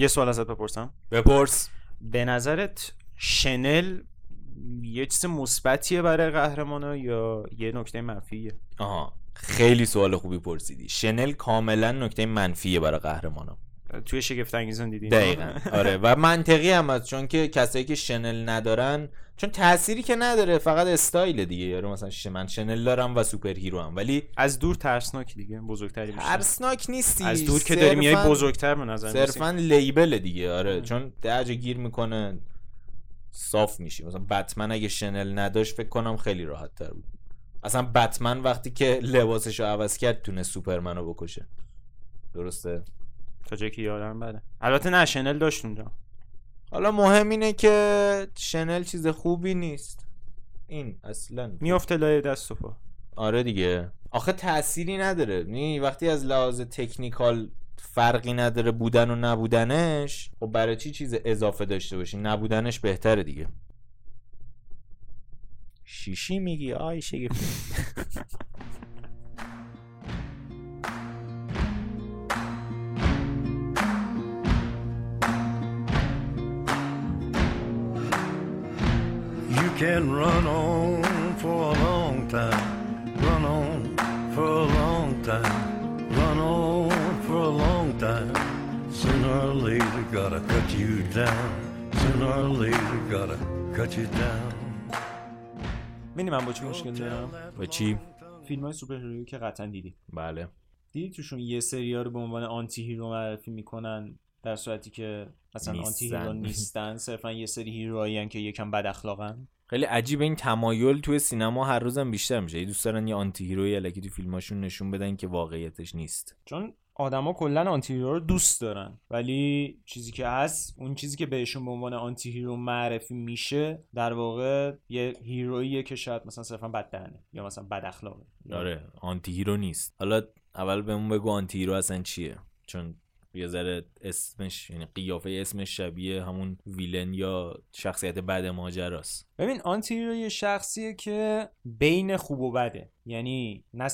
یه سوال ازت بپرسم؟ بپرس. به نظرت شنل یه چیز مثبتیه برای قهرمانا یا یه نکته منفیه؟ آها خیلی سوال خوبی پرسیدی. شنل کاملا نکته منفیه برای قهرمانا. توی شگفت انگیزون دیدین؟ دقیقاً آره و منطقی هم هست، چون که کسایی که شنل ندارن، چون تأثیری که نداره، فقط استایل دیگه. یارو مثلا من شنل دارم و سوپر هیرو هم، ولی از دور ترسناک دیگه، بزرگتری میشه. ترسناک نیستی از دور که داری میای بزرگتر به نظر میاد، صرفاً لیبل دیگه. آره چون درجه گیر میکنه صاف میشی. مثلا بتمن اگه شنل نداشت فکر کنم خیلی راحت تر بود. اصلا بتمن وقتی که لباسشو عوض کرد تونست سوپرمنو بکشه، درسته؟ تا جایی که یادم بره. البته نه شنل داشت اونجا. حالا مهم اینه که شنل چیز خوبی نیست، این اصلا میافته لای دست و پا. آره دیگه آخه تأثیری نداره. نه وقتی از لحاظ تکنیکال فرقی نداره بودن و نبودنش، خب برای چی چیز اضافه داشته باشی؟ نبودنش بهتره دیگه. شیشی میگی آی شگفت. Can run on for a long time, run on for a long time, run on for a long time. Sooner or later gotta cut you down, sooner or later gotta cut you down. ببین من با چی مشکل دارم؟ با چی؟ فیلم‌های سوپر هیرو که قطعاً دیدی. بله. دیدی توشون یه سری‌ها رو به عنوان آنتی هیرو معرفی می‌کنن، در صورتی که اصلاً آنتی هیرو نیستن، صرفاً یه سری هیروایی‌ان که یکم بد اخلاقن. خیلی عجیبه این تمایل توی سینما هر روزم بیشتر میشه. دوست دارن یه آنتی هیروی الکی تو فیلماشون نشون بدن که واقعیتش نیست، چون آدما کلا آنتی هیرو رو دوست دارن، ولی چیزی که هست، اون چیزی که بهشون به عنوان آنتی هیرو معرفی میشه در واقع یه هیروییه که شاید مثلا صرفا بددهنه یا مثلا بد اخلاقه. آره آنتی هیرو نیست. حالا اول بهمون بگو آنتی هیرو اصلا چیه، چون یه ذره اسمش، یعنی قیافه اسمش شبیه همون ویلن یا شخصیت بد ماجراست. ببین آنتی هیرو یه شخصیه که بین خوب و بده، یعنی نه 100%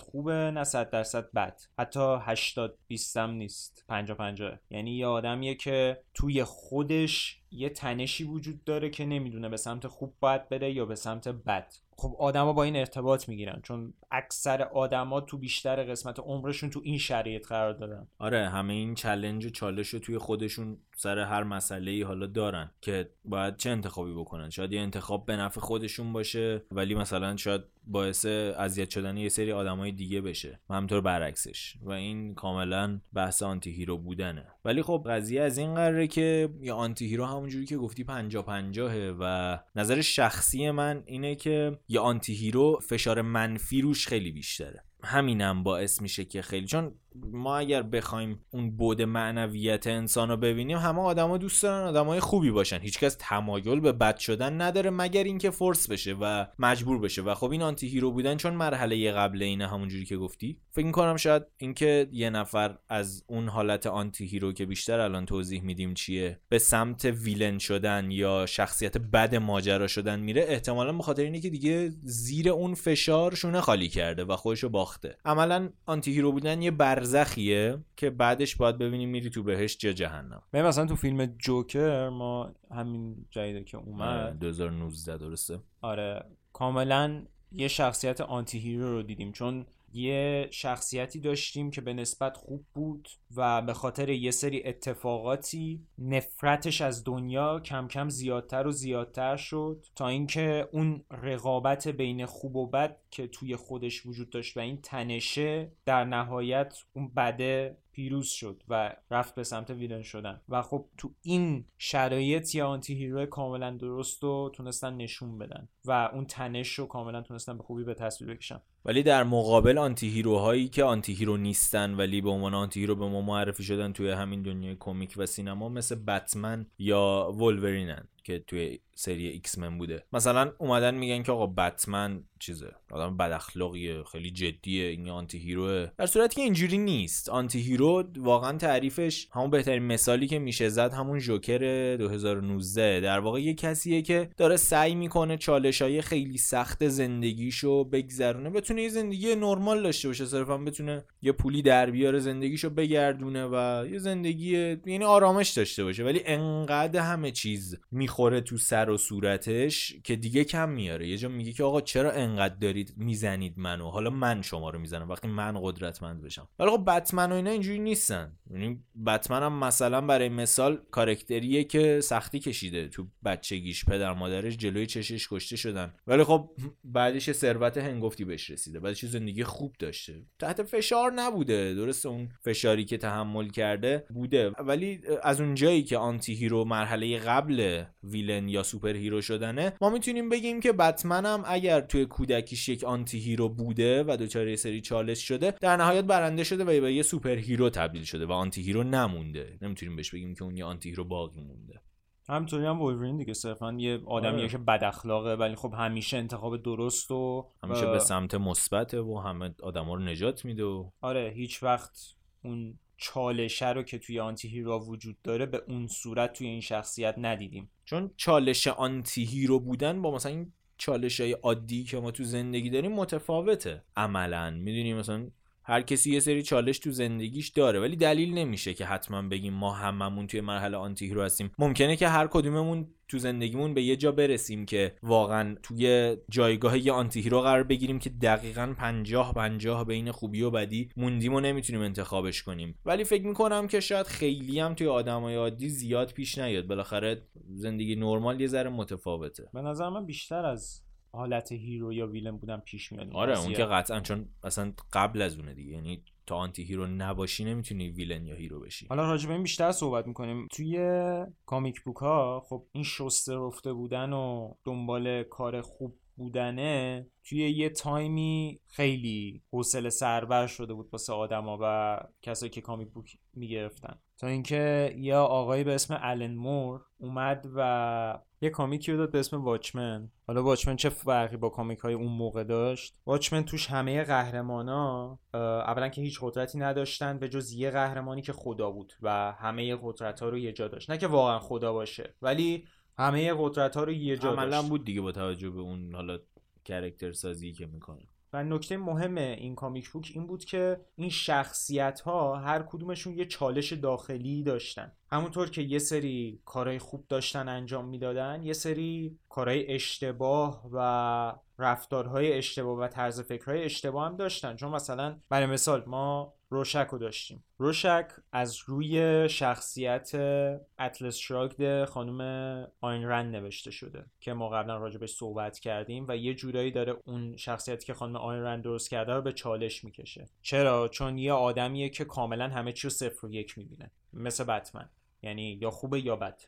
خوبه نه 100% بد، حتی 80-20 هم نیست، 50-50. یعنی یه آدمیه که توی خودش یه تنشی وجود داره که نمیدونه به سمت خوب باید بره یا به سمت بد. خب آدما با این ارتباط میگیرن، چون اکثر آدما تو بیشتر قسمت عمرشون تو این شرایط قرار دارن. آره همه این چالش و چالشو توی خودشون سر هر مسئله‌ای حالا دارن که باید چه انتخابی بکنن. شاید یه انتخاب به نفع خودشون باشه، ولی مثلا شاید باعث اذیت شدن یه سری آدمای دیگه بشه و همینطور برعکسش، و این کاملا بحث آنتی هیرو بودنه. ولی خب قضیه از این قراره که یا آنتی هیرو همونجوری که گفتی 50-50 و نظر شخصی من اینه که یا آنتی هیرو فشار منفی روش خیلی بیشتره. همینم باعث میشه که خیلی، چون ما اگر بخوایم اون بعد معنویت انسان رو ببینیم، همه آدما دوست دارن آدمای خوبی باشن، هیچکس تمایل به بد شدن نداره مگر اینکه فورس بشه و مجبور بشه. و خب این آنتی هیرو بودن، چون مرحله قبل اینه همونجوری که گفتی، فکر می‌کنم شاید اینکه یه نفر از اون حالت آنتی هیرو که بیشتر الان توضیح میدیم چیه، به سمت ویلن شدن یا شخصیت بد ماجرا شدن میره، احتمالاً به خاطر اینه که دیگه زیر اون فشار شونه خالی کرده و خودشو باخته. عملاً آنتی هیرو بودن یه برزخیه که بعدش باید ببینیم میری تو بهشت یا جهنم. مثلا تو فیلم جوکر ما همین جایی که اومد 2019 درسته؟ آره کاملا یه شخصیت آنتی هیرو رو دیدیم، چون یه شخصیتی داشتیم که به نسبت خوب بود و به خاطر یه سری اتفاقاتی نفرتش از دنیا کم کم زیادتر و زیادتر شد، تا اینکه اون رقابت بین خوب و بد که توی خودش وجود داشت و این تنشه، در نهایت اون بده پیروز شد و رفت به سمت ویلن شدن. و خب تو این شرایط یه آنتی هیرو کاملا درست رو تونستن نشون بدن و اون تنش رو کاملا تونستن به خوبی به تصویر بکشن. ولی در مقابل آنتی هیروهایی که آنتی هیرو نیستن ولی به عنوان آنتی هیرو به ما معرفی شدن توی همین دنیای کمیک و سینما، مثل بتمن یا ولورینن که توی سری ایکس من بوده. مثلا اومدن میگن که آقا بتمن چیزه، آدم بد اخلاقیه، خیلی جدیه، این آنتی هیروه، در صورتی که اینجوری نیست. آنتی هیرو واقعا تعریفش، همون بهترین مثالی که میشه زد همون جوکر 2019، در واقع یه کسیه که داره سعی میکنه چالشای خیلی سخت زندگیشو بگذرونه، بتونه یه زندگی نرمال داشته باشه، صرفا بتونه یه پولی در بیاره، زندگیشو بگردونه و یه زندگی یعنی آرامش داشته باشه، ولی انقدر همه چیز میخوره تو سر و صورتش که دیگه کم میاره. یه جا میگه که آقا چرا انقدر دارید میزنید منو، حالا من شما رو میزنم وقتی من قدرتمند بشم. ولی خب بتمن و اینا اینجوری نیستن. یعنی بتمن هم مثلا برای مثال کاراکتریه که سختی کشیده تو بچگیش، پدر مادرش جلوی چشش کشته شدن، ولی خب بعدش ثروت هنگفتی بهش رسیده، بعدش زندگی خوب داشته، تحت فشار نبوده. درسته اون فشاری که تحمل کرده بوده، ولی از اون جایی که آنتی هیرو مرحله قبل ویلن یا سوپر هیرو شدنه، ما میتونیم بگیم که بتمن هم اگر توی کودکیش یک آنتی هیرو بوده و دوچار یه سری چالش شده، در نهایت برنده شده و به یه سوپر هیرو تبدیل شده و آنتی هیرو نمونده. نمیتونیم بهش بگیم که اون یه آنتی هیرو باقی مونده. همینطوری هم وولورین دیگه صرفا یه آدمیه که بد اخلاقه، ولی خب همیشه انتخاب درست و همیشه به سمت مثبته و همه آدما رو نجات میده و آره، هیچ وقت اون چالشه رو که توی آنتی هیرو وجود داره به اون صورت توی این شخصیت ندیدیم، چون چالش آنتی هیرو بودن با مثلا این چالشای عادی که ما تو زندگی داریم متفاوته. عملاً میدونیم مثلا هر کسی یه سری چالش تو زندگیش داره، ولی دلیل نمیشه که حتما بگیم ما هممون توی مرحله آنتی هیرو هستیم. ممکنه که هر کدوممون تو زندگیمون به یه جا برسیم که واقعا توی جایگاه یه آنتی هیرو قرار بگیریم که دقیقاً 50-50 بین خوبی و بدی موندیم و نمیتونیم انتخابش کنیم، ولی فکر میکنم که شاید خیلی هم توی آدمای عادی زیاد پیش نیاد. بالاخره زندگی نرمال یه ذره متفاوته. به نظر من بیشتر از حالت هیرو یا ویلن بودن پیش میاد. آره اون که قطعا، چون اصلا قبل از اونه دیگه، یعنی تا آنتی هیرو نباشی نمیتونی ویلن یا هیرو بشی. حالا راجع به این بیشتر صحبت میکنیم. توی کامیک بوک ها خب این شسته رفته بودن و دنبال کار خوب بودنه توی یه تایمی خیلی حوصله سربر شده بود واسه آدما و کسایی که کامیک بوک میگرفتن، تا اینکه یه آقایی به اسم آلن مور اومد و یه کامیکی رو داد به اسم واچمن. حالا واچمن چه فرقی با کامیک های اون موقع داشت؟ واچمن توش همه قهرمانا اولا که هیچ قدرتی نداشتن به جز یه قهرمانی که خدا بود و همه قدرت ها رو یه جا داشت، نه که واقعا خدا باشه ولی همه قدرت ها رو یه جا داشت. عملا بود دیگه با توجه به اون حالا کاراکتر سازی که میکنه. و نکته مهم این کامیک بوک این بود که این شخصیت ها هر کدومشون یه چالش داخلی داشتن. همونطور که یه سری کارهای خوب داشتن انجام میدادن، یه سری کارهای اشتباه و رفتارهای اشتباه و طرز فکرهای اشتباه هم داشتن. چون مثلا برای مثال ما روشک رو داشتیم. روشک از روی شخصیت اطلس شراگد خانم آین رند نوشته شده که ما قبلا راجبش صحبت کردیم و یه جورایی داره اون شخصیتی که خانم آین رند درست کرده رو به چالش میکشه. چرا؟ چون یه آدمیه که کاملا همه چی رو 0 و 1 میبینه، مثل بتمن، یعنی یا خوبه یا بد،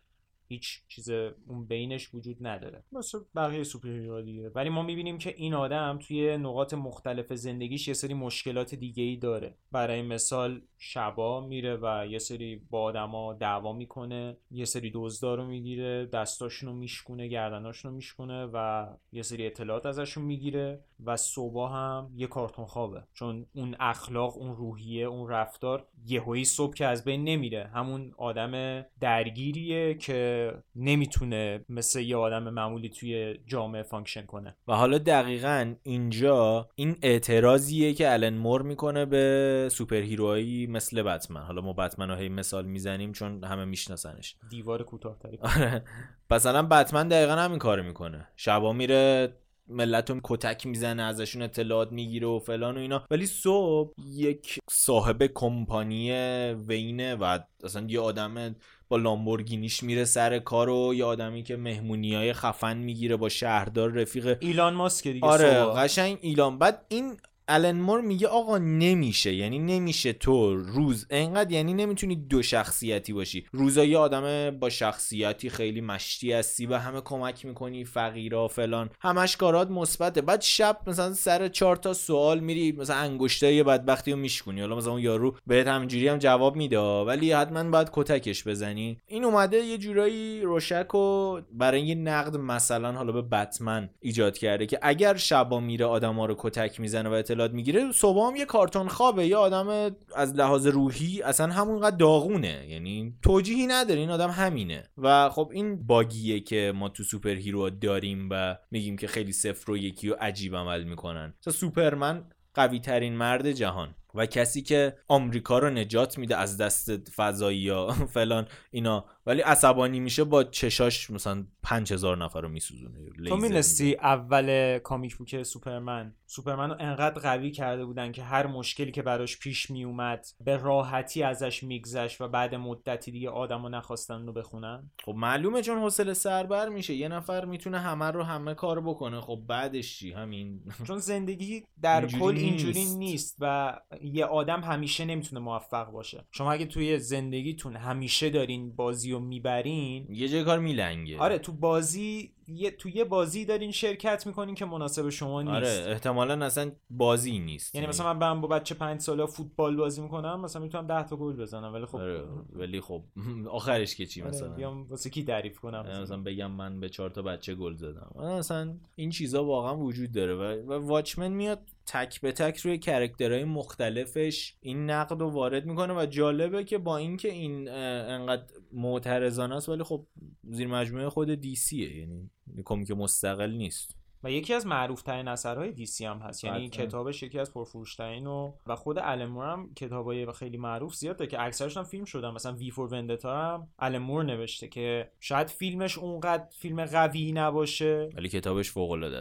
هیچ چیز اون بینش وجود نداره، مثل بقیه سوپرهیرو دیگه. ولی ما میبینیم که این آدم توی نقاط مختلف زندگیش یه سری مشکلات دیگه‌ای داره. برای مثال شبا میره و یه سری با آدما دعوا میکنه، یه سری دزدا رو میگیره، دستاشونو میشکونه، گردناشونو میشکونه و یه سری اطلاعات ازشون میگیره، و صبح هم یه کارتون خوابه، چون اون اخلاق، اون روحیه، اون رفتار یهویی صبح که از بین نمیره. همون آدم درگیریه که نمیتونه مثل یه آدم معمولی توی جامعه فانکشن کنه. و حالا دقیقاً اینجا این اعتراضیه که آلن مور میکنه به سوپر هیروهایی مثل بتمن. حالا ما بتمن رو هی مثال میزنیم چون همه میشناسنش، دیوار کوتاه‌تری. آره مثلا بتمن دقیقاً همین کارو میکنه، شبا میره ملتون کتک میزنه، ازشون اطلاعات میگیره و فلان و اینا، ولی صبح یک صاحب کمپانی وینه و اصلا یه آدم با لامبورگینیش میره سر کارو، یه آدمی که مهمونیای خفن میگیره، با شهردار رفیق، ایلان ماسک دیگه. آره قشنگ ایلان. بعد این آلن مور میگه آقا نمیشه، یعنی نمیشه تو روز انقدر، یعنی نمیتونی دو شخصیتی باشی. روزا یه آدم با شخصیتی خیلی مشتی هستی، به همه کمک میکنی، فقیرا فلان، همش کارات مثبته. بعد شب مثلا سر 4 تا سوال میری مثلا انگشتای بدبختیو میشکنی، حالا مثلا اون یارو بهت همینجوری هم جواب میده ولی حتما باید کتکش بزنی. این اومده یه جورایی روشکو برای یه نقد مثلا حالا به بتمن ایجاد کرده که اگر شبا میره آدما رو کتک میزنه و اطلاعات میگیره، صبح هم یه کارتون خوابه، یه آدم از لحاظ روحی اصلا همونقدر داغونه، یعنی توجیهی نداره، این آدم همینه. و خب این باگیه که ما تو سوپر هیرو داریم و میگیم که خیلی صفر و یکی و عجیب عمل میکنن. مثلا سوپرمن قوی ترین مرد جهان و کسی که آمریکا رو نجات میده از دست فضایی ها فلان اینا، ولی عصبانی میشه با چشاش مثلا 5000 نفر رو میسوزونه. تو می‌دونستی اول کامیک بوک سوپرمن رو انقدر قوی کرده بودن که هر مشکلی که براش پیش میومد به راحتی ازش میگذشت و بعد مدتی دیگه آدمو نخواستن اونو بخونن. خب معلومه، چون حوصله سربر میشه، یه نفر میتونه همه رو همه کار بکنه، خب بعدش چی؟ همین چون زندگی در کل اینجوری نیست و یه آدم همیشه نمیتونه موفق باشه. شما اگه توی زندگیتون همیشه دارین بازی رو میبرین، یه جای کار میلنگه. آره، تو بازی توی بازی دارین شرکت میکنین که مناسب شما نیست. آره، احتمالاً اصلا بازی نیست. یعنی مثلا من با بچه 5 ساله فوتبال بازی میکنم، مثلا میتونم 10 تا گل بزنم، ولی خب آره، ولی خب آخرش که چی؟ مثلا بیام واسه کی تعریف کنم؟ مثلا بگم من به 4 تا بچه گل زدم. مثلا این چیزا واقعا وجود داره و واچمن میاد تک به تک روی کرکترهای مختلفش این نقد رو وارد میکنه و جالبه که با اینکه این انقدر معترضانه است، ولی خب زیر مجموعه خود دی سیه، یعنی کمیک مستقل نیست. و یکی از معروف‌ترین اثرهای دی سی هم هست، یعنی کتابش یکی از پرفروش‌ترین و خود آلن مور هم کتابای خیلی معروف زیاد داره که اکثرشون هم فیلم شدن. مثلا وی فور وندتا هم آلن مور نوشته که شاید فیلمش اونقدر فیلم قوی نباشه ولی کتابش فوق‌العاده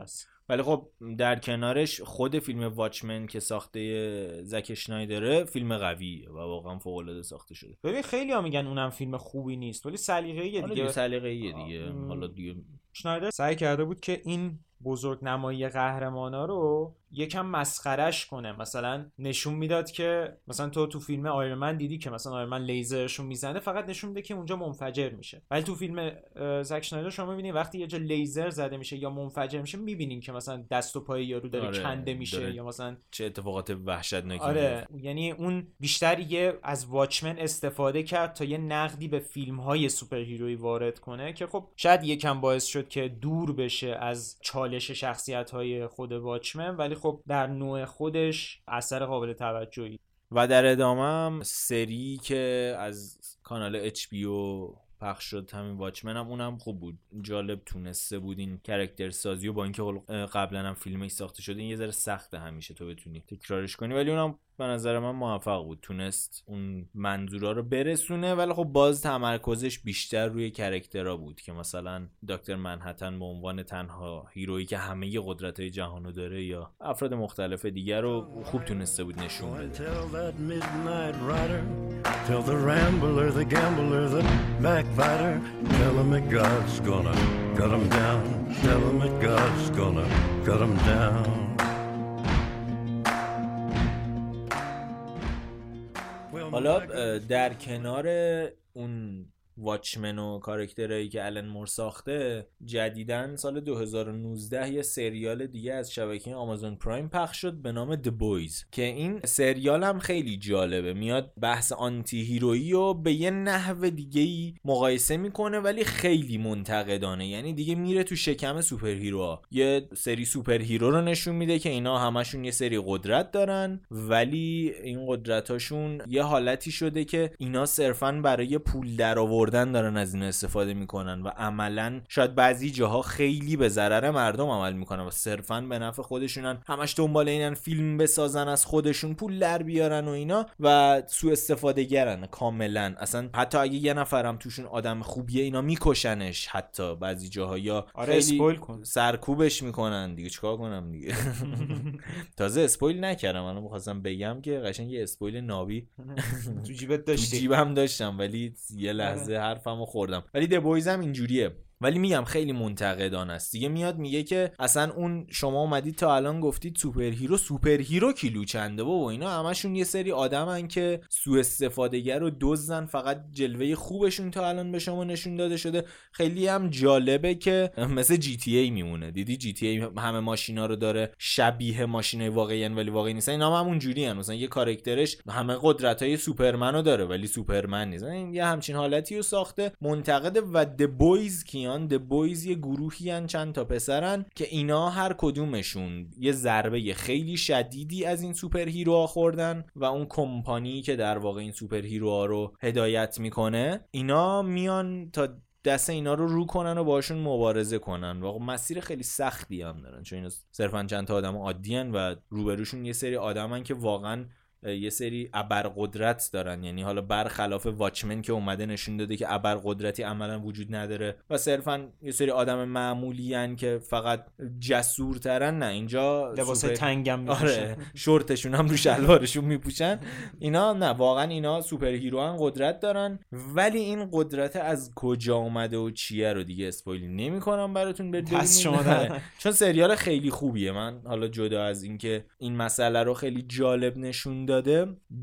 است. ولی خب در کنارش خود فیلم واچمن که ساخته زک اشنایدره فیلم قویه و واقعا فوق العاده ساخته شده. ببین خیلی‌ها میگن اونم فیلم خوبی نیست، ولی سلیقه‌ایه دیگه. حالا دیگه اشنایدر سعی کرده بود که این بزرگنمایی قهرمانا رو یکم مسخرهش کنه. مثلا نشون میداد که مثلا تو فیلم آیرمن دیدی که مثلا آیرمن لیزرشو میزنه، فقط نشون میده که اونجا منفجر میشه. ولی تو فیلم زک شنایدر شما میبینید وقتی یه جا لیزر زده میشه یا منفجر میشه، میبینین که مثلا دست و پای یارو داره کنده میشه یا مثلا چه اتفاقات وحشتناکی. آره، یعنی اون بیشتر یه از واچمن استفاده کرد تا یه نقدی به فیلم‌های سوپر هیرویی وارد کنه که خب شاید یکم باعث شد که دور بشه از چالش شخصیت‌های خود واچمن، ولی خب در نوع خودش اثر قابل توجهی. و در ادامه سری که از کانال HBO پخش شد، همین واچمن، هم اونم خوب بود، جالب تونسته بود این کرکتر سازی و با اینکه قبلا هم فیلمش ساخته شده، این یه ذره سخته همیشه تو بتونی تکرارش کنی، ولی اونم به نظر من موفق بود، تونست اون منظورا رو برسونه. ولی خب باز تمرکزش بیشتر روی کرکترها بود که مثلا دکتر منهتن به عنوان تنها هیرویی که همه ی قدرت‌های جهان رو داره یا افراد مختلف دیگر رو خوب تونسته بود نشون بده. حالا در کنار اون واچمن و کاراکترهایی که آلن مور ساخته، جدیداً سال 2019 یه سریال دیگه از شبکه آمازون پرایم پخش شد به نام The Boys که این سریال هم خیلی جالبه، میاد بحث آنتی هیرویی رو به یه نحو دیگه‌ای مقایسه میکنه ولی خیلی منتقدانه، یعنی دیگه میره تو شکم سوپر هیروها. یه سری سوپر هیرو رو نشون میده که اینا همشون یه سری قدرت دارن، ولی این قدرتاشون یه حالتی شده که اینا صرفاً برای پول درآوردن دارن از این استفاده میکنن و عملا شاید بعضی جاها خیلی به ضرر مردم عمل میکنن و صرفا به نفع خودشونن، همش دنبال اینن فیلم بسازن، از خودشون پول در بیارن و اینا، و سوء استفاده گرن کاملا. اصلا حتی اگه یه نفرم توشون آدم خوبیه، اینا میکشنش حتی بعضی جاها یا خیلی سرکوبش میکنن دیگه. چیکار کنم دیگه؟ تازه اسپویل نکردم، الان می‌خواستم بگم که قشنگ یه اسپویل نابی تو جیبم داشتم ولی یه لحظه حرفمو خوردم. ولی The Boys هم اینجوریه، ولی میگم خیلی منتقدان است دیگه. میاد میگه که اصلا اون شما اومدید تا الان گفتید سوپر هیرو کیلو چنده بابا، اینا همشون یه سری آدمن که سوء استفادهگر و دزدن، فقط جلوه خوبشون تا الان به شما نشون داده شده. خیلی هم جالبه که مثل جی تی ای میمونه، دیدی جی تی ای همه ماشینا رو داره شبیه ماشینای واقعی ان ولی واقعی نیستن، اینا هم اونجوریه. مثلا یه کاراکترش همه قدرتای سوپرمنو داره ولی سوپرمن نیست، این یه همچین حالتی رو ساخته. منتقد و د بویز کیان؟ د بویز یه گروهی ان، چند تا پسرن که اینا هر کدومشون یه ضربه خیلی شدیدی از این سوپر هیروها خوردن و اون کمپانی که در واقع این سوپر هیروها رو هدایت میکنه، اینا میان تا دست اینا رو رو کنن و باشون مبارزه کنن. واقعا مسیر خیلی سختی هم دارن، چون اینا صرفا چند تا آدم عادی ان و روبروشون یه سری آدمن که واقعا یه سری ابرقدرت دارن. یعنی حالا برخلاف واچمن که اومده نشون داده که ابرقدرتی عملا وجود نداره و صرفا یه سری آدم معمولی ان که فقط جسورترن، نه اینجا لباس تنگم میپوشن، آره شورتشون هم رو شلوارشون میپوشن، اینا نه واقعا اینا سوپر هیروان، قدرت دارن. ولی این قدرت از کجا اومده و چیه رو دیگه اسپویل نمی‌کنم براتون، برید شما داره. چون سریال خیلی خوبیه، من حالا جدا از اینکه این مسئله رو خیلی جالب نشون داده،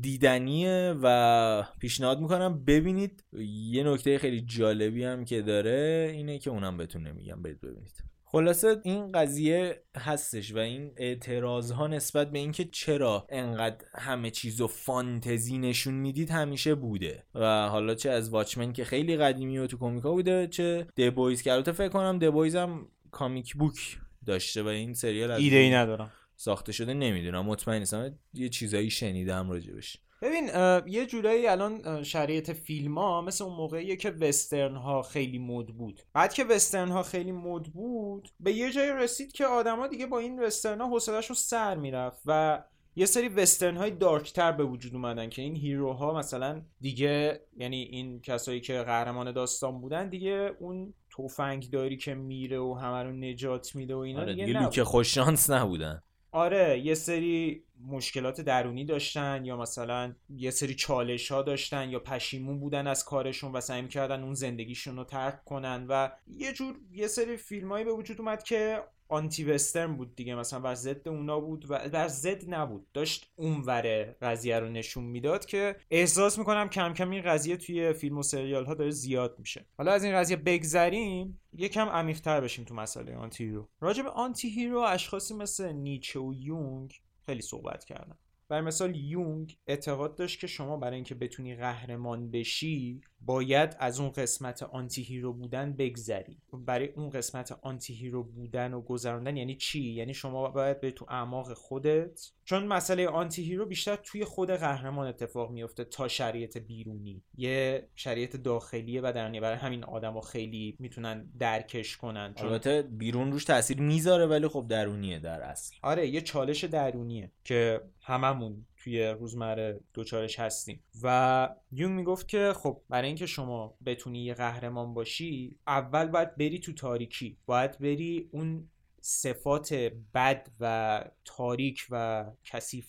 دیدنیه و پیشنهاد میکنم ببینید. یه نکته خیلی جالبی هم که داره اینه که اونم بهتون نمیگم، برید ببینید. خلاصه این قضیه هستش و این اعتراض ها نسبت به اینکه چرا انقدر همه چیزو فانتزی نشون میدید همیشه بوده، و حالا چه از واچمن که خیلی قدیمی و تو کمیکا بوده، چه د بویز که البته فکر کنم د بویز هم کامیک بوک داشته و این سریال ایده ای ندارم ساخته شده، نمیدونم مطمئن نیستم، یه چیزایی شنیدم راجبش. ببین یه جورایی الان شریعت فیلم ها مثل اون موقعیه که وسترن ها خیلی مد بود، بعد که وسترن ها خیلی مد بود به یه جایی رسید که آدما دیگه با این وسترن ها حوصله‌شون سر میرفت و یه سری وسترن های دارکتر به وجود اومدن که این هیروها مثلا دیگه، یعنی این کسایی که قهرمان داستان بودن دیگه، اون تفنگ داری که میره و همه رو نجات میده و اینا، آره دیگه لوک خوش شانس نبودن، آره یه سری مشکلات درونی داشتن یا مثلا یه سری چالش ها داشتن یا پشیمون بودن از کارشون و سعی می‌کردن اون زندگیشون رو ترک کنن و یه جور یه سری فیلمایی به وجود اومد که آنتی وسترن بود دیگه، مثلا بر ضد اونا بود و بر ضد نبود، داشت اونوره قضیه رو نشون میداد که احساس میکنم کم کم این قضیه توی فیلم و سریال ها داره زیاد میشه. حالا از این قضیه بگذریم یکم عمیق تر بشیم تو مسئله آنتی هیرو. راجع به آنتی هیرو اشخاصی مثل نیچه و یونگ خیلی صحبت کردن. برای مثال یونگ اعتقاد داشت که شما برای اینکه بتونی قهرمان بشی باید از اون قسمت آنتی هیرو بودن بگذری. برای اون قسمت آنتی هیرو بودن و گذراندن یعنی چی؟ یعنی شما باید بری تو اعماق خودت، چون مسئله آنتی هیرو بیشتر توی خود قهرمان اتفاق میفته تا شریعت بیرونی، یه شریعت داخلیه و درونیه، برای همین آدما خیلی میتونن درکش کنن، چون البته بیرون روش تاثیر میذاره ولی خب درونیه در اصل، آره یه چالش درونیه که هممون توی روزمره دوچارش هستیم. و یونگ میگفت که خب برای اینکه شما بتونی یه قهرمان باشی اول باید بری تو تاریکی، باید بری اون صفات بد و تاریک و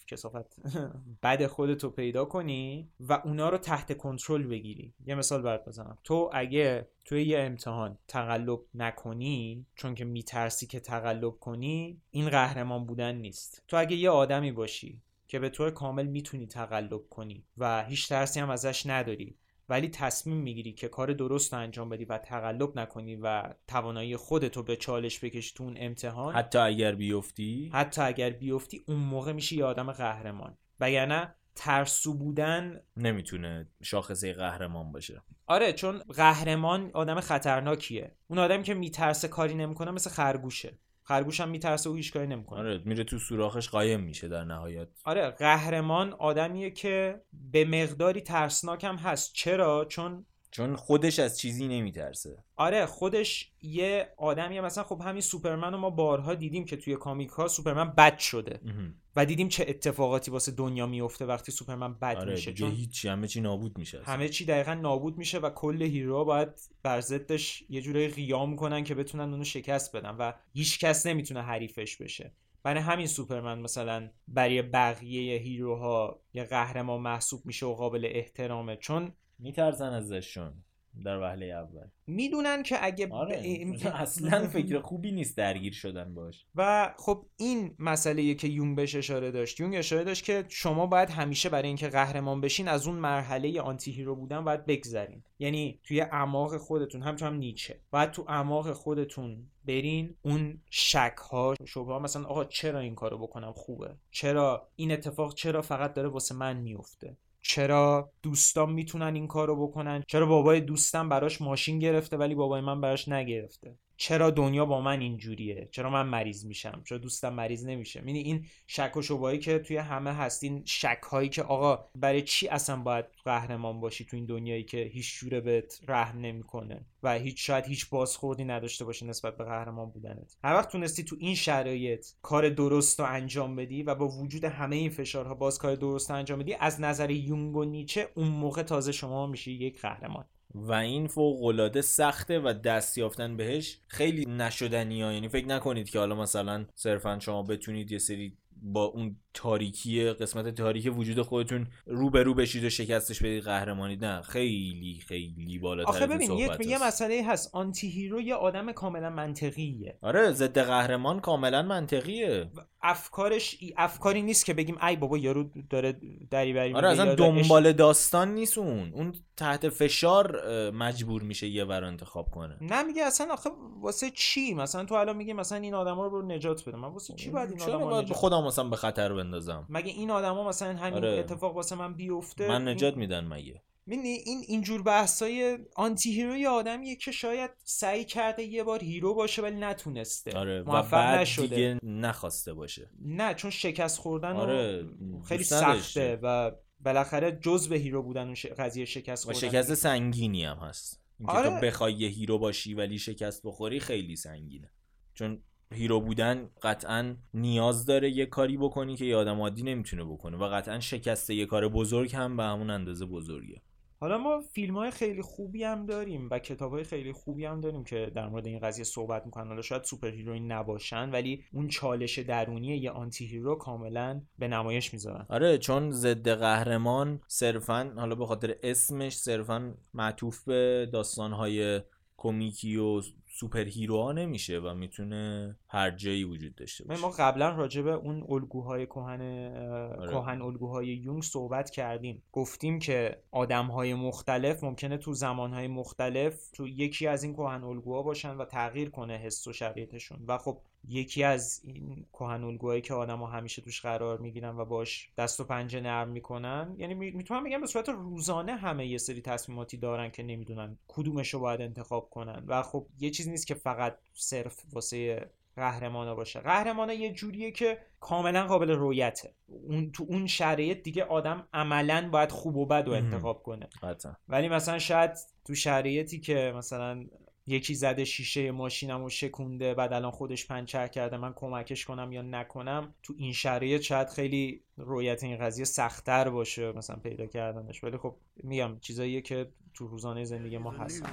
کثافت بد خودتو پیدا کنی و اونا رو تحت کنترل بگیری. یه مثال برات بزنم، تو اگه توی یه امتحان تقلب نکنی چون که میترسی که تقلب کنی، این قهرمان بودن نیست. تو اگه یه آدمی باشی که به طور کامل میتونی تقلب کنی و هیچ ترسی هم ازش نداری ولی تصمیم میگیری که کار درست رو انجام بدی و تقلب نکنی و توانایی خودتو به چالش بکشی تو اون امتحان، حتی اگر بیفتی اون موقع میشی یه آدم قهرمان، وگرنه ترسو بودن نمیتونه شاخصه قهرمان باشه. آره چون قهرمان آدم خطرناکیه، اون آدم که میترسه کاری نمیکنه مثل خرگوشه، خرگوش هم میترسه و هیچ کاری نمیکنه، آره میره تو سوراخش قایم میشه در نهایت. آره قهرمان آدمیه که به مقداری ترسناک هم هست. چرا؟ چون خودش از چیزی نمیترسه. آره خودش یه آدمیه، مثلا خب همین سوپرمن رو ما بارها دیدیم که توی کامیک‌ها سوپرمن بد شده و دیدیم چه اتفاقاتی واسه دنیا میفته وقتی سوپرمن بد میشه، چون هیچ همه چی نابود میشه اصلا. همه چی دقیقاً نابود میشه و کل هیروها باید بر ضدش یه جوری قیام کنن که بتونن اونو شکست بدن و هیچ کس نمیتونه حریفش بشه. برای همین سوپرمن مثلا برای بقیه هیروها یه قهرمان محسوب میشه و قابل احترامه، چون میترسن ازشون. در وهله اول میدونن که اگه اصلا فکر خوبی نیست درگیر شدن باش. و خب این مسئله‌ای که یونگ بهش اشاره داشت، یونگ اشاره داشت که شما باید همیشه برای اینکه قهرمان بشین از اون مرحله آنتی هیرو بودن باید بگذرین، یعنی توی اعماق خودتون، همچنان نیچه، باید تو اعماق خودتون برین اون شک ها، شبهه ها، مثلا آقا چرا این کارو بکنم خوبه، چرا این اتفاق چرا فقط داره واسه من میفته، چرا دوستام میتونن این کارو بکنن، چرا بابای دوستم براش ماشین گرفته ولی بابای من براش نگرفته، چرا دنیا با من اینجوریه، چرا من مریض میشم، چرا دوستم مریض نمیشه. یعنی این شک و شبهه‌ای که توی همه هست، این شک هایی که آقا برای چی اصلا باید قهرمان باشی تو این دنیایی که هیچ جوره بهت رحم نمیکنه و هیچ شاید هیچ بازخوردی نداشته باشه نسبت به قهرمان بودنت. هر وقت تونستی تو این شرایط کار درست رو انجام بدی و با وجود همه این فشارها باز کار درست رو انجام بدی، از نظر یونگ و نیچه اون موقع تازه شما میشی یک قهرمان. و این فوق‌العاده سخته و دست یافتن بهش خیلی نشدنیه. یعنی فکر نکنید که حالا مثلا صرفاً شما بتونید یه سری با اون تاریکی، قسمت تاریک وجود خودتون رو به رو بشید و شکستش بدید قهرمانی. نه، خیلی خیلی بالاتر از این صحبت. آخه ببین یه مسئله هست، آنتی هیرو یه آدم کاملا منطقیه. آره، ضد قهرمان کاملا منطقیه. افکارش افکاری نیست که بگیم ای بابا یارو داره دریوری میگه. آره، اصلا دنبال داستان نیست. اون تحت فشار مجبور میشه یه ور انتخاب کنه. نمیگه اصلا آخه واسه چی؟ مثلا تو الان میگی مثلا این آدما رو نجات بده، من واسه چی باید این آدما رو خودم مثلا به خطر بندازم؟ مگه این آدما مثلا همین اتفاق واسه من بیفته من نجات میدن؟ مگه این جور بحثای آنتی هیرو یه آدمیه که شاید سعی کرده یه بار هیرو باشه ولی نتونسته. آره، موفق نشده، دیگه نخواسته باشه. نه، چون شکست خوردن خیلی سخته و بالاخره جزء هیرو بودن اون قضیه شکست خوردن و شکست سنگینی هم هست. اینکه تو بخوای یه هیرو باشی ولی شکست بخوری خیلی سنگینه، چون هیرو بودن قطعاً نیاز داره یه کاری بکنی که یه آدم عادی نمیتونه بکنه و قطعاً شکست یه کار بزرگ هم به همون اندازه بزرگه. حالا ما فیلم‌های خیلی خوبی هم داریم و کتاب‌های خیلی خوبی هم داریم که در مورد این قضیه صحبت می‌کنن. حالا شاید سوپر هیروین نباشن ولی اون چالش درونی یه آنتی هیرو کاملاً به نمایش می‌ذارن. آره، چون ضد قهرمان صرفاً، حالا به خاطر اسمش، صرفاً معطوف به داستان‌های کمیکی و سوپر هیروها نمیشه و میتونه هر جایی وجود داشته باشه. ما قبلا راجع به اون الگوهای کهن الگوهای یونگ صحبت کردیم. گفتیم که آدمهای مختلف ممکنه تو زمانهای مختلف تو یکی از این کهن الگوها باشن و تغییر کنه حس و شرایطشون. و خب یکی از این کهن الگوهایی که آدم‌ها همیشه توش قرار میگیرن و باش دست و پنجه نرم میکنن، یعنی میتونم بگم به صورت روزانه همه یه سری تصمیماتی دارن که نمیدونن کدومشو باید انتخاب کنن. و خب یه چیز نیست که فقط صرف واسه قهرمانا باشه. قهرمانا یه جوریه که کاملا قابل رویته. اون تو اون شرایط دیگه آدم عملاً باید خوب و بدو انتخاب کنه. ولی مثلا شاید تو شرایطی که مثلا یکی زده شیشه ماشینمو شکونده، بعد الان خودش پنچر کرده، من کمکش کنم یا نکنم، تو این شرایط شاید خیلی رویت این قضیه سخت‌تر باشه مثلا پیدا کردنش. ولی خب میگم چیزاییه که تو روزانه زندگی ما هستش.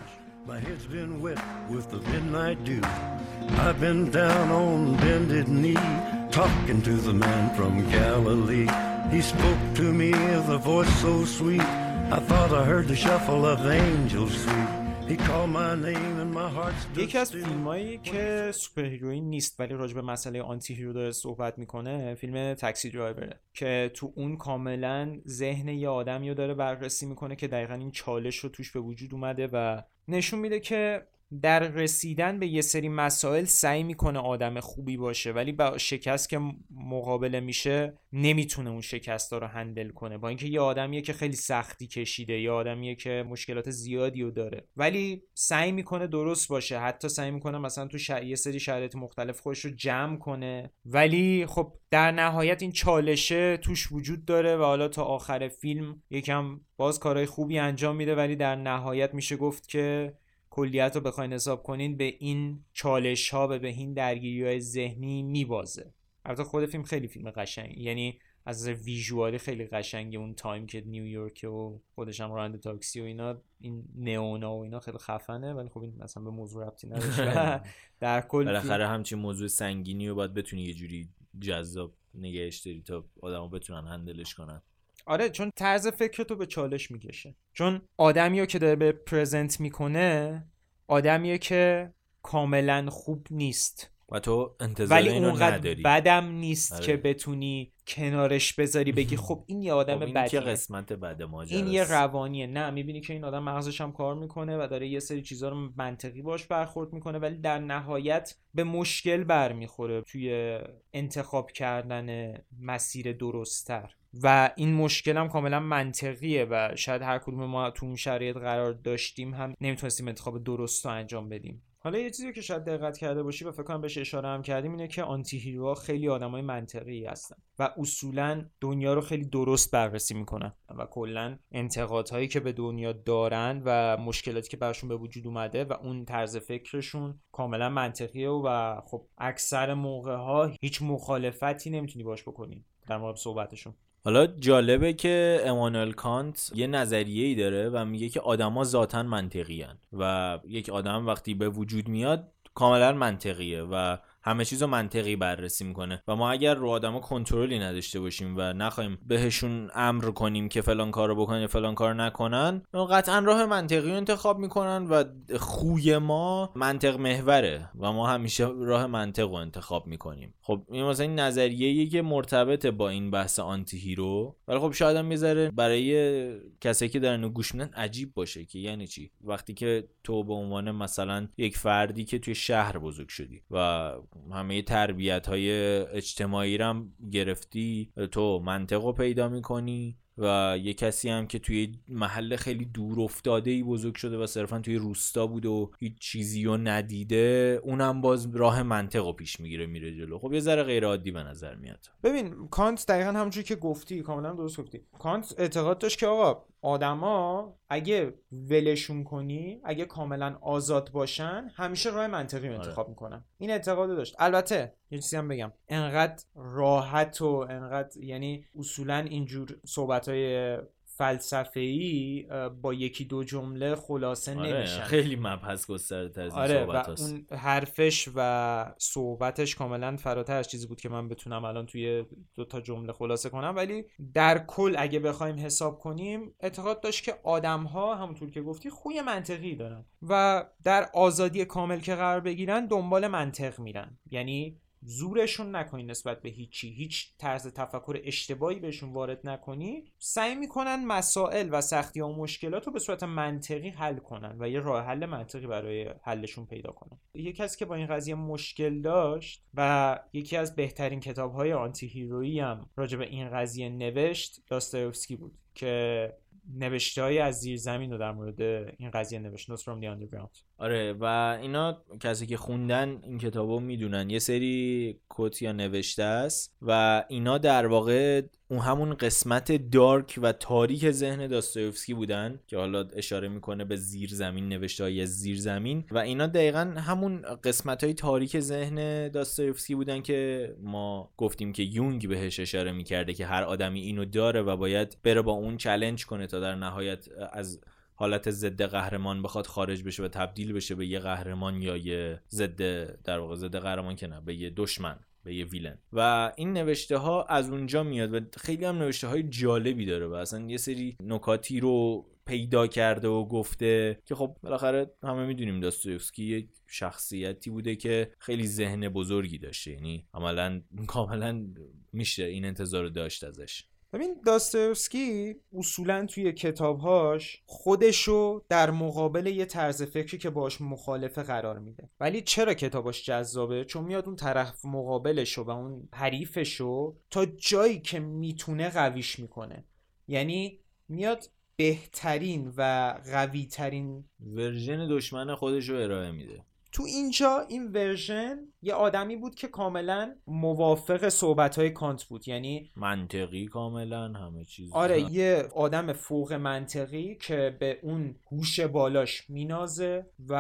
یکی از فیلمایی که سوپر هیروین نیست ولی راجع به مسئله آنتی هیرو داره صحبت میکنه، فیلم تاکسی درایوره که تو اون کاملا ذهن یه آدمی رو داره بررسی میکنه که دقیقاً این چالش رو توش به وجود اومده و نشون میده که در رسیدن به یه سری مسائل سعی میکنه آدم خوبی باشه ولی با شکست که مقابله میشه نمیتونه اون شکست‌ها رو هندل کنه. با اینکه یه آدمیه که خیلی سختی کشیده، یه آدمیه که مشکلات زیادی رو داره ولی سعی میکنه درست باشه، حتی سعی میکنه مثلا تو یه سری شرایط مختلف خودش رو جمع کنه، ولی خب در نهایت این چالشه توش وجود داره و حالا تا آخر فیلم یکم باز کارهای خوبی انجام میده ولی در نهایت میشه گفت که کلیت رو بخواین حساب کنین به این چالش ها و به این درگیری های ذهنی میبازه. البته خود فیلم خیلی فیلم قشنگی، یعنی از ویژوالی خیلی قشنگه. اون تایم که نیویورک و خودش هم راننده تاکسی و اینا، این نئونا و اینا خیلی خفنه ولی خب این اصلا به موضوع ربطی نداره. در کل بالاخره همچین موضوع سنگینی رو باید بتونی یه جوری جذاب نگهش داری تا آدما بتونن هندلش کنن. آره، چون طرز فکرتو به چالش میکشه. چون آدمیو که داره به پرزنت میکنه آدمیه که کاملا خوب نیست و تو انتظار اینو نداری، بدم نیست آره. که بتونی کنارش بذاری بگی خب این یه آدم بدیه، این که قسمت بد ماجراست، این یه روانیه. نه، میبینی که این آدم مغزش هم کار میکنه و داره یه سری چیزا رو منطقی باش برخورد میکنه، ولی در نهایت به مشکل برمیخوره توی انتخاب کردن مسیر درست‌تر. و این مشکل هم کاملا منطقیه و شاید هر کدوم ما تو اون شرایط قرار داشتیم هم نمیتونستیم انتخاب درست رو انجام بدیم. حالا یه چیزی که شاید دقت کرده باشی و فکر کنم بهش اشاره هم کردیم اینه که آنتی هیروها خیلی آدمای منطقی هستن و اصولا دنیا رو خیلی درست بررسی میکنن و کلا انتقادهایی که به دنیا دارن و مشکلاتی که براشون به وجود اومده و اون طرز فکرشون کاملا منطقیه و خب اکثر موقع‌ها هیچ مخالفتی نمیتونی باش بکنی در مورد صحبتشون. حالا جالبه که امانوئل کانت یه نظریه‌ای داره و میگه که آدما ذاتاً منطقی‌اند و یک آدم وقتی به وجود میاد کاملاً منطقیه و همه چیزو منطقی بررسی میکنه و ما اگر رو آدما کنترلی نداشته باشیم و نخوایم بهشون امر کنیم که فلان کارو بکنن فلان کارو نکنن، قطعاً راه منطقی رو انتخاب میکنن و خوی ما منطق محوره و ما همیشه راه منطق رو انتخاب میکنیم. خب این مثلا این نظریه‌ای که مرتبط با این بحث آنتی هیرو، ولی خب شاید هم میذاره برای کسایی که دارن گوش میدن عجیب باشه که یعنی چی وقتی که تو به عنوان مثلا یک فردی که توی شهر بزرگ شدی و همه تربیت‌های اجتماعی رو هم گرفتی، تو منطق رو پیدا می‌کنی و یه کسی هم که توی محله خیلی دور افتاده‌ای بزرگ شده و صرفاً توی روستا بود و هیچ چیزی رو ندیده، اونم باز راه منطق رو پیش میگیره میره جلو. خب یه ذره غیر عادی به نظر میاد. ببین کانت دقیقاً همونجوری که گفتی کاملاً درست گفتی. کانت اعتقاد داشت که آقا آدما اگه ولشون کنی، اگه کاملا آزاد باشن، همیشه راه منطقی رو انتخاب میکنن. این اعتقاد داشت. البته یه چیزی هم بگم، انقدر راحت و انقدر یعنی اصولا اینجور صحبت‌های فلسفه‌ای با یکی دو جمله خلاصه نمیشن. خیلی مبحث گسترده‌تر از صحبت‌هاست. آره، و اون حرفش و صحبتش کاملا فراتر از چیزی بود که من بتونم الان توی دو تا جمله خلاصه کنم، ولی در کل اگه بخوایم حساب کنیم اعتقاد داشت که آدم‌ها همونطور که گفتی خوی منطقی دارن و در آزادی کامل که قرار بگیرن دنبال منطق میرن. یعنی زورشون نکنی نسبت به هیچی، هیچ طرز تفکر اشتباهی بهشون وارد نکنی، سعی میکنن مسائل و سختی و مشکلات رو به صورت منطقی حل کنن و یه راه حل منطقی برای حلشون پیدا کنن. یکی کسی که با این قضیه مشکل داشت و یکی از بهترین کتاب‌های آنتی هیرویی هم راجع به این قضیه نوشت داستایوفسکی بود که نوشته‌ای از زیر زمین رو در مورد این قضیه نوشت، Notes from the Underground. آره و اینا کسی که خوندن این کتابو میدونن یه سری کت یا نوشته است و اینا در واقع اون همون قسمت دارک و تاریک ذهن داستایوفسکی بودن که حالا اشاره میکنه به زیر زمین، نوشته‌های زیر زمین، و اینا دقیقاً همون قسمت‌های تاریک ذهن داستایوفسکی بودن که ما گفتیم که یونگ بهش اشاره میکرده که هر آدمی اینو داره و باید بره با اون چالش کنه تا در نهایت از حالت ضد قهرمان بخواد خارج بشه و تبدیل بشه به یه قهرمان یا یه ضد قهرمان که نه، به یه دشمن، به یه ویلن. و این نوشته ها از اونجا میاد و خیلی هم نوشته های جالبی داره و اصلا یه سری نکاتی رو پیدا کرده و گفته که خب بالاخره همه میدونیم داستایوفسکی یک شخصیتی بوده که خیلی ذهن بزرگی داشته، یعنی عملاً کاملاً میشه این انتظار رو داشت ازش. ببین داستایوفسکی اصولاً توی کتابهاش خودشو در مقابل یه طرز فکری که باش مخالفه قرار میده، ولی چرا کتاباش جذابه؟ چون میاد اون طرف مقابلشو و اون حریفشو تا جایی که میتونه قویش میکنه. یعنی میاد بهترین و قویترین ورژن دشمن خودشو ارائه میده. تو اینجا این ورژن یه آدمی بود که کاملا موافق صحبت‌های کانت بود، یعنی منطقی کاملا همه چیز. آره یه آدم فوق منطقی که به اون هوش بالاش مینازه و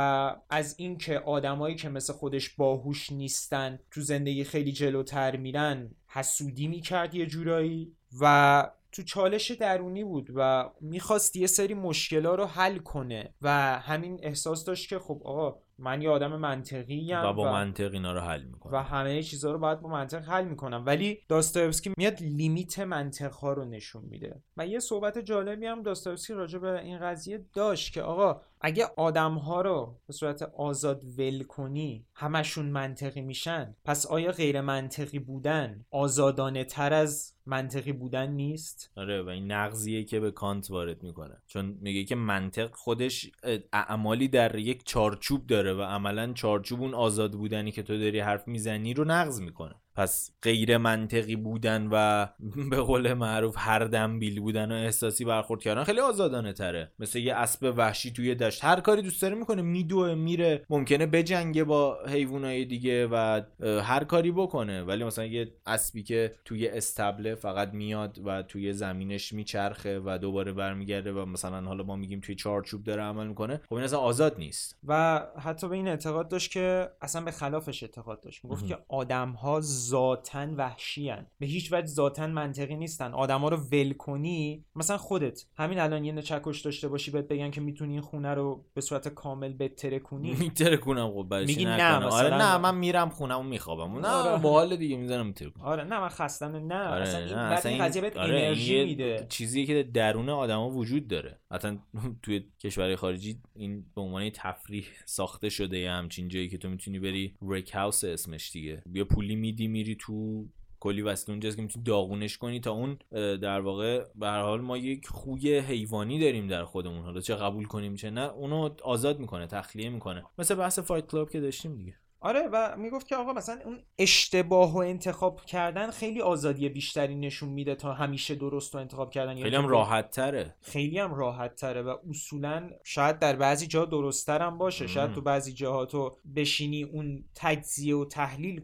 از این که آدمایی که مثل خودش باهوش نیستن تو زندگی خیلی جلوتر میرن حسودی میکرد یه جورایی و تو چالش درونی بود و میخواست یه سری مشکل‌ها رو حل کنه و همین احساس داشت که خب آقا من یه آدم منطقی ام و با منطق اینا رو حل میکنم و همه چیزا رو باید با منطق حل میکنم، ولی داستایوفسکی میاد لیمیت منطق ها رو نشون میده. و یه صحبت جالبی هم داستایوفسکی راجع به این قضیه داشت که آقا اگه آدم ها رو به صورت آزاد ول کنی همشون منطقی میشن، پس آیا غیر منطقی بودن آزادانه تر از منطقی بودن نیست؟ آره، و این نقضیه که به کانت وارد میکنه، چون میگه که منطق خودش اعمالی در یک چارچوب داره و عملا چارچوب اون آزاد بودنی که تو داری حرف میزنی رو نقض میکنه. پس غیر منطقی بودن و به قول معروف هر دنبیل بودن و احساسی برخورد کردن خیلی آزادانه تره. مثل یه اسب وحشی توی دشت هر کاری دوست داره میکنه، میدوه میره، ممکنه بجنگه با حیوانای دیگه و هر کاری بکنه، ولی مثلا یه اسبی که توی استبله فقط میاد و توی زمینش میچرخه و دوباره برمیگرده و مثلا حالا ما میگیم توی چارچوب داره عمل میکنه، خب این اصلا آزاد نیست. و حتی به این اعتقاد داشت که اصلا به خلافش اعتقاد داشت، میگفت که آدم‌ها ذاتن وحشی ان، به هیچ وجه ذاتن منطقی نیستن. آدما رو ول کنی، مثلا خودت همین الان یه نچکش داشته باشی بهت بگن که میتونی این خونه رو به صورت کامل بتره کنی، میتره کنم خب برش نکنه، آره نه من میرم خونمو میخوابم، نه آره باحال دیگه میذارم میتره کنم، آره نه من خستم، نه آره اصلا این این قضیه بهت آره انرژی میده، چیزیه که درون آدما وجود داره. مثلا توی کشورهای خارجی این به عنوان تفریح ساخته شده، همچین جایی که تو میتونی بری ریک هاوس اسمش دیگه، بیا پولی میدی میری تو کلی واسه اونجاست که میتونی داغونش کنی تا اون در واقع به هر حال ما یک خوی حیوانی داریم در خودمون، حالا چه قبول کنیم چه نه اونو آزاد میکنه، تخلیه میکنه، مثل بحث فایت کلاب که داشتیم دیگه. آره، و میگفت که آقا مثلا اون اشتباه و انتخاب کردن خیلی آزادی بیشتری نشون میده تا همیشه درست و انتخاب کردن، خیلی هم راحت تره، خیلی هم راحت تره و اصولا شاید در بعضی جاها درست تر هم باشه. شاید تو بعضی جاها تو بشینی اون تجزیه و تحلیل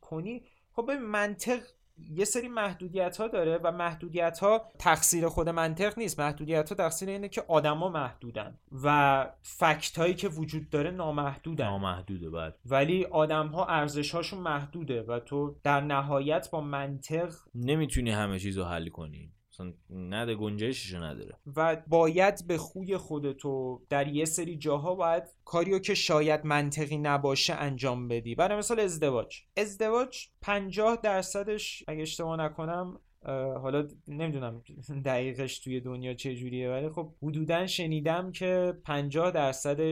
کنی، خب به منطق یه سری محدودیت ها داره و محدودیت ها تقصیر خود منطق نیست، محدودیت ها تقصیر اینه که آدم ها محدودن و فکت هایی که وجود داره نامحدوده بعد، ولی آدم ها ارزش هاشون محدوده و تو در نهایت با منطق نمیتونی همه چیز رو حل کنی، نده گنجایششو نداره و باید به خوی خودتو در یه سری جاها باید کاریو که شاید منطقی نباشه انجام بدی. برای مثال ازدواج 50%ش اگه اشتباه نکنم، حالا نمیدونم دقیقش توی دنیا چه جوریه، ولی خب حدوداً شنیدم که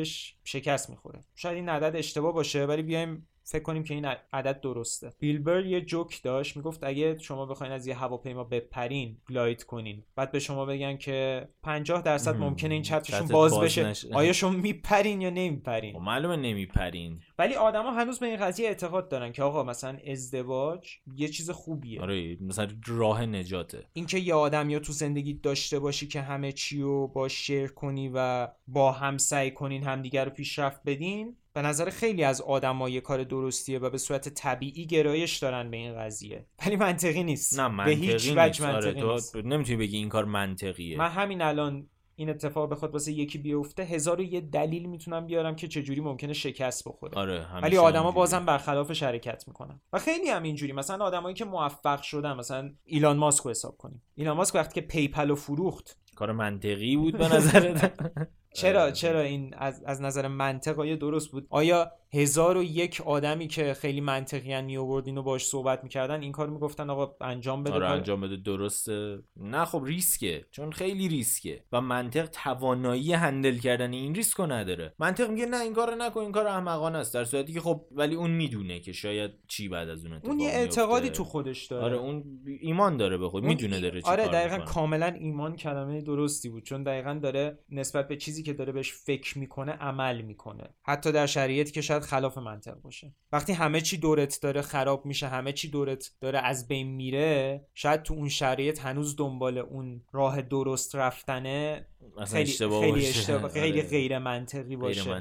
50%ش شکست میخوره. شاید این عدد اشتباه باشه ولی بیایم فکر کنیم که این عدد درسته. بیلبر یه جوک داشت، میگفت اگه شما بخواین از یه هواپیما بپرین، گلاید کنین، بعد به شما بگن که 50% ممکنه این چترشون باز بشه، آیا شما میپرین یا نمیپرین؟ معلومه نمیپرین. ولی آدما هنوز به این قضیه اعتقاد دارن که آقا مثلا ازدواج یه چیز خوبیه، آره مثلا راه نجاته، اینکه یه آدم یا تو زندگی داشته باشی که همه چی رو با شیر کنی و با هم سعی کنین همدیگه رو پیشرفت بدین، به نظر خیلی از آدم‌ها یه کار درستیه و به صورت طبیعی گرایش دارن به این قضیه، ولی منطقی نیست. نه منطقی به هیچ وجه منطقی نیست. نمیتونی بگی این کار منطقیه. من همین الان این اتفاق بخواد واسه یکی بیفته، 1001 دلیل میتونم بیارم که چجوری ممکنه شکست بخوره، آره ولی آدما بازم برخلافش حرکت میکنن. و خیلی هم اینجوری، مثلا آدمایی که موفق شدن، مثلا ایلان ماسک رو حساب کنیم، ایلان ماسک وقتی که پیپل رو فروخت کار منطقی بود به نظرت؟ چرا این از نظر منطق آیا درست بود؟ آیا 1001 آدمی که خیلی منطقی‌ان میآورد اینو باهاش صحبت می‌کردن این کارو میگفتن آقا انجام بده؟ آره انجام بده درسته. نه خب ریسکه، چون خیلی ریسکه و منطق توانایی هندل کردن این ریسکو نداره. منطق میگه نه این کارو نکن، این کار احمقانه است، در صورتی که خب ولی اون میدونه که شاید چی بعد از اون اتفاق، اون یه اعتقادی تو خودش داره، آره اون ایمان داره به خود، میدونه داره چیکار. آره دقیقاً کاملا ایمان کلمه درستی بود، چون دقیقاً داره نسبت به چیزی که داره بهش فکر می‌کنه عمل می‌کنه، حتی در شرایطی که خلاف منطق باشه. وقتی همه چی دورت داره خراب میشه، همه چی دورت داره از بین میره، شاید تو اون شرایط هنوز دنبال اون راه درست رفتنه، خیلی غیر منطقی باشه.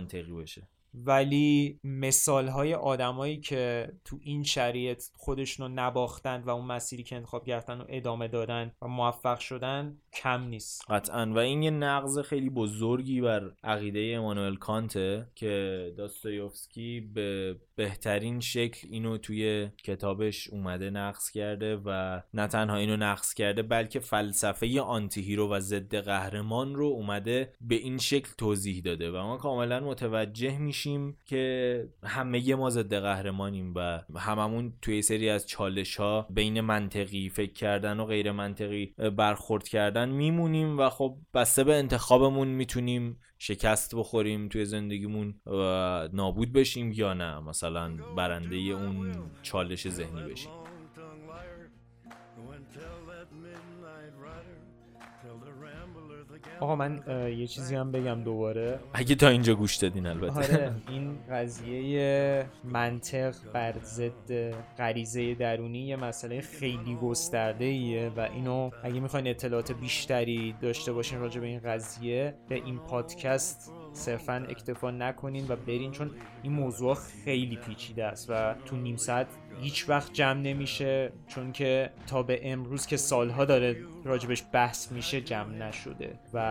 ولی مثالهای آدمایی که تو این شریعت خودشونو نباختن و اون مسیری که انتخاب کردن و ادامه دادن و موفق شدن کم نیست قطعاً. و این یه نقض خیلی بزرگی بر عقیده ایمانوئل کانته که داستایوفسکی به بهترین شکل اینو توی کتابش اومده نقض کرده و نه تنها اینو نقض کرده بلکه فلسفه آنتی هیرو و ضد قهرمان رو اومده به این شکل توضیح داده و ما کاملا متوجه میشیم که همه ما ضد قهرمانیم و هممون توی سری از چالش‌ها بین منطقی فکر کردن و غیر منطقی برخورد کردن میمونیم و خب بسته به انتخابمون میتونیم شکست بخوریم توی زندگیمون و نابود بشیم یا نه مثلا برنده اون چالش ذهنی بشیم. آقا من یه چیزی هم بگم دوباره اگه تا اینجا گوش دادین البته. آره این قضیه منطق بر ضد غریزه درونی یه مسئله خیلی گسترده ایه و اینو اگه میخواین اطلاعات بیشتری داشته باشین راجع به این قضیه به این پادکست صرفاً اکتفا نکنین و برین، چون این موضوع خیلی پیچیده است و تو نیم ساعت هیچ وقت جمع نمیشه، چون که تا به امروز که سالها داره راجبش بحث میشه جمع نشده و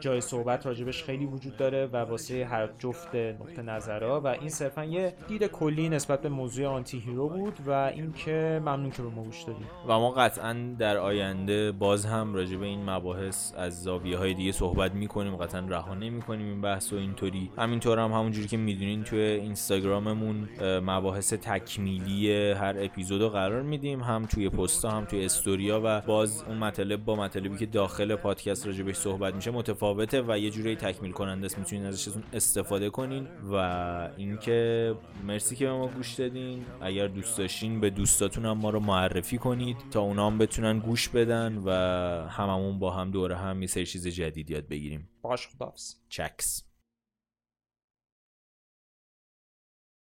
جای صحبت راجبش خیلی وجود داره و واسه هر جفت نقطه نظرها. و این صرفاً یه دید کلی نسبت به موضوع آنتی هیرو بود و این که ممنون که به ما گوش دادید و ما قطعاً در آینده باز هم راجب این مباحث از زاویه‌های دیگه صحبت می‌کنیم، قطعاً رها نمی‌کنیم این بحث و اینطوری. همینطور هم همونجوری که می‌دونین توی اینستاگراممون مباحث تکمیلی هر اپیزودو قرار میدیم، هم توی پستا هم توی استوریا و باز اون مطلب با مطلبی که داخل پادکست راجبش صحبت میشه متفاوته و یه جوری تکمیل کننده است، میتونین ازش استفاده کنین. و اینکه مرسی که به ما گوش دادین، اگر دوست داشتین به دوستاتون هم ما رو معرفی کنید تا اونا هم بتونن گوش بدن و هممون با هم دوره هم یه سری چیز جدید یاد بگیریم. باش خداحافظ. چکس.